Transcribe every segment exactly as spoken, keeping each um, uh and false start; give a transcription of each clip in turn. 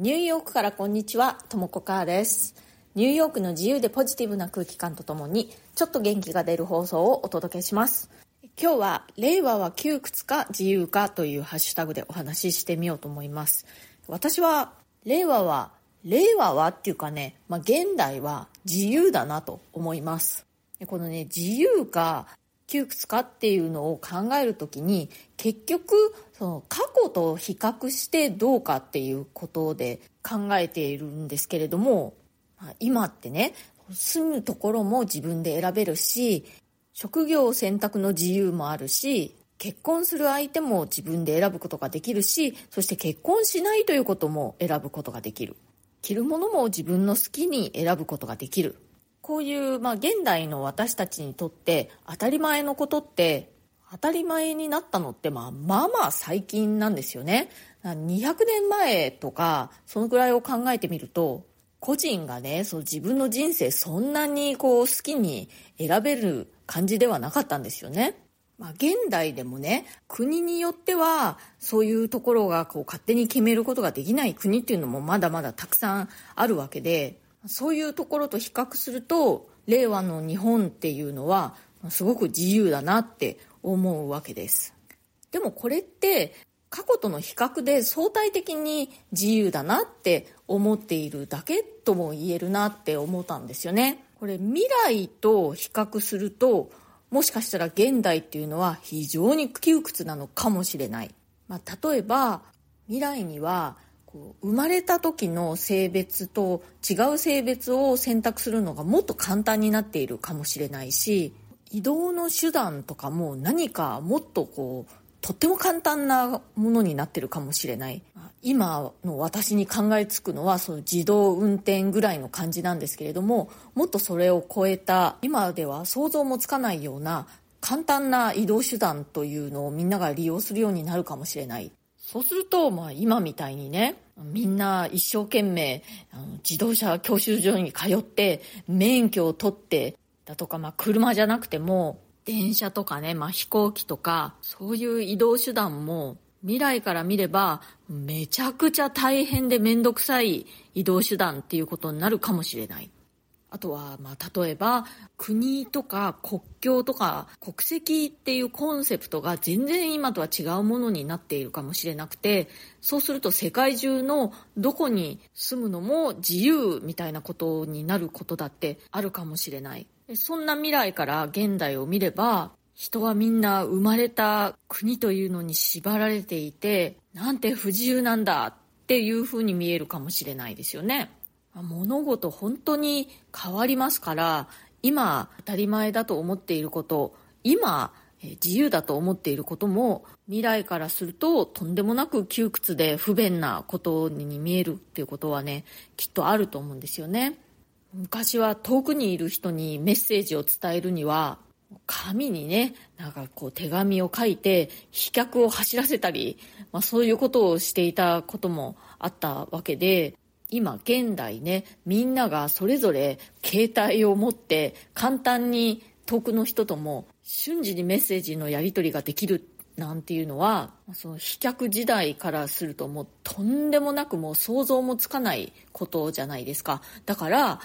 ニューヨークからこんにちは、ともこかーです。ニューヨークの自由でポジティブな空気感とともにちょっと元気が出る放送をお届けします。今日は令和は窮屈か自由かというハッシュタグでお話ししてみようと思います。私は令和は令和はっていうかね、まあ、現代は自由だなと思います。このね、自由か窮屈かっていうのを考えるときに、結局その過去と比較してどうかっていうことで考えているんですけれども、今ってね、住むところも自分で選べるし、職業選択の自由もあるし、結婚する相手も自分で選ぶことができるし、そして結婚しないということも選ぶことができる。着るものも自分の好きに選ぶことができる。こういう、まあ、現代の私たちにとって当たり前のことって、当たり前になったのってまあまあまあ最近なんですよね。にひゃくねんまえとかそのくらいを考えてみると、個人がね、そう自分の人生そんなにこう好きに選べる感じではなかったんですよね。まあ、現代でもね、国によってはそういうところがこう勝手に決めることができない国っていうのもまだまだたくさんあるわけで、そういうところと比較すると令和の日本っていうのはすごく自由だなって思うわけです。でもこれって過去との比較で相対的に自由だなって思っているだけとも言えるなって思ったんですよね。これ未来と比較すると、もしかしたら現代っていうのは非常に窮屈なのかもしれない。まあ、例えば未来には生まれた時の性別と違う性別を選択するのがもっと簡単になっているかもしれないし、移動の手段とかも何かもっとこうとっても簡単なものになっているかもしれない。今の私に考えつくのはその自動運転ぐらいの感じなんですけれども、もっとそれを超えた、今では想像もつかないような簡単な移動手段というのをみんなが利用するようになるかもしれない。そうすると、まあ、今みたいにね、みんな一生懸命あの自動車教習所に通って免許を取ってだとか、まあ、車じゃなくても電車とかね、まあ、飛行機とかそういう移動手段も未来から見ればめちゃくちゃ大変でめんどくさい移動手段っていうことになるかもしれない。あとは、まあ、例えば国とか国境とか国籍っていうコンセプトが全然今とは違うものになっているかもしれなくて、そうすると世界中のどこに住むのも自由みたいなことになることだってあるかもしれない。そんな未来から現代を見れば、人はみんな生まれた国というのに縛られていて、なんて不自由なんだっていうふうに見えるかもしれないですよね。物事本当に変わりますから、今当たり前だと思っていること、今自由だと思っていることも未来からするととんでもなく窮屈で不便なことに見えるっていうことはね、きっとあると思うんですよね。昔は遠くにいる人にメッセージを伝えるには、紙にね、なんかこう手紙を書いて飛脚を走らせたり、まあ、そういうことをしていたこともあったわけで、今現代ね、みんながそれぞれ携帯を持って簡単に遠くの人とも瞬時にメッセージのやり取りができるなんていうのは、その飛脚時代からするともうとんでもなく、もう想像もつかないことじゃないですか。だから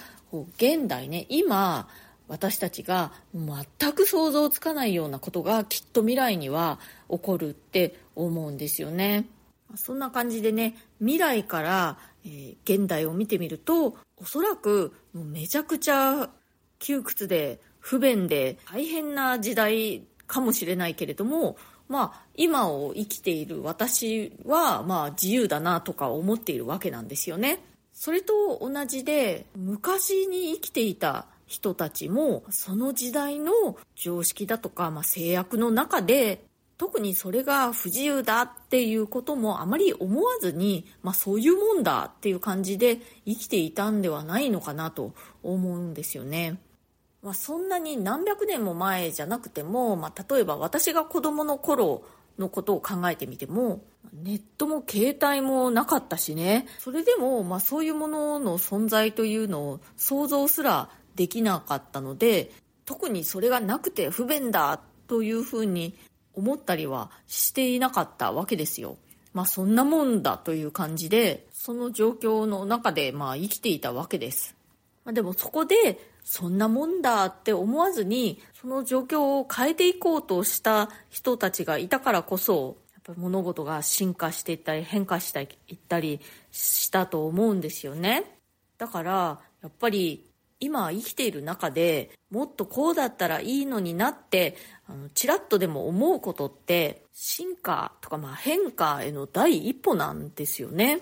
現代ね、今私たちが全く想像つかないようなことがきっと未来には起こるって思うんですよね。そんな感じでね、未来から現代を見てみると、おそらくもうめちゃくちゃ窮屈で不便で大変な時代かもしれないけれども、まあ、今を生きている私はまあ自由だなとか思っているわけなんですよね。それと同じで、昔に生きていた人たちもその時代の常識だとか、まあ、制約の中で、特にそれが不自由だっていうこともあまり思わずに、まあ、そういうもんだっていう感じで生きていたんではないのかなと思うんですよね。まあ、そんなに何百年も前じゃなくても、まあ、例えば私が子供の頃のことを考えてみても、ネットも携帯もなかったしね、それでもまあそういうものの存在というのを想像すらできなかったので、特にそれがなくて不便だというふうに思ったりはしていなかったわけですよ。まあそんなもんだという感じで、その状況の中でまあ生きていたわけです。まあ、でもそこでそんなもんだって思わずに、その状況を変えていこうとした人たちがいたからこそ、やっぱり物事が進化していったり変化していったりしたと思うんですよね。だからやっぱり今生きている中でもっとこうだったらいいのになってあのチラッとでも思うことって進化とかまあ変化への第一歩なんですよね。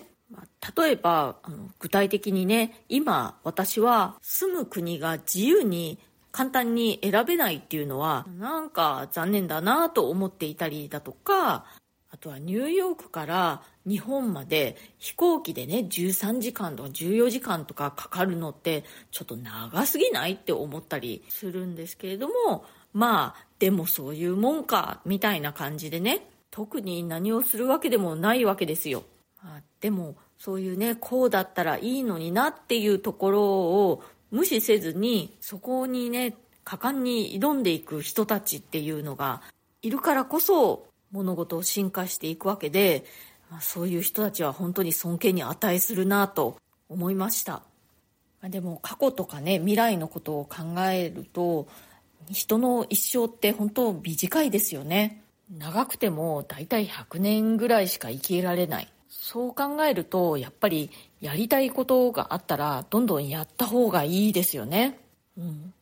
例えばあの具体的にね、今私は住む国が自由に簡単に選べないっていうのはなんか残念だなと思っていたりだとか、あとはニューヨークから日本まで飛行機でねじゅうさんじかんとかじゅうよじかんとかかかるのってちょっと長すぎないって思ったりするんですけれども、まあでもそういうもんかみたいな感じでね、特に何をするわけでもないわけですよ。まあ、でもそういうねこうだったらいいのになっていうところを無視せずに、そこにね果敢に挑んでいく人たちっていうのがいるからこそ物事を進化していくわけで、そういう人たちは本当に尊敬に値するなと思いました。でも過去とかね未来のことを考えると、人の一生って本当短いですよね。長くてもだいたいひゃくねんぐらいしか生きられない。そう考えるとやっぱりやりたいことがあったらどんどんやった方がいいですよね。うん。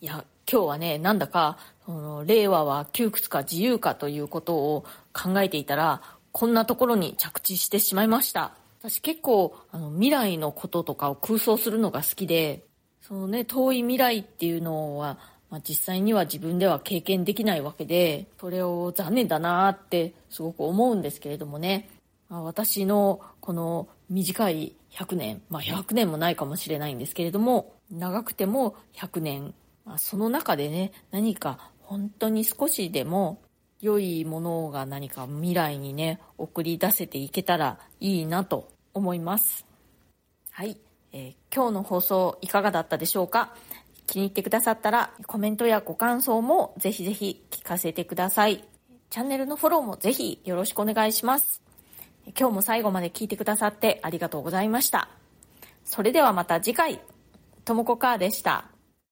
いや今日はねなんだかその令和は窮屈か自由かということを考えていたらこんなところに着地してしまいました。私結構あの未来のこととかを空想するのが好きで、そのね遠い未来っていうのは、まあ、実際には自分では経験できないわけで、それを残念だなってすごく思うんですけれどもね、まあ、私のこの短いひゃくねん、まあひゃくねんもないかもしれないんですけれども、長くてもひゃくねん、まあ、その中でね何か本当に少しでも良いものが何か未来にね送り出せていけたらいいなと思います。はい、えー、今日の放送いかがだったでしょうか。気に入ってくださったらコメントやご感想もぜひぜひ聞かせてください。チャンネルのフォローもぜひよろしくお願いします。今日も最後まで聞いてくださってありがとうございました。それではまた次回、ともこかーでした。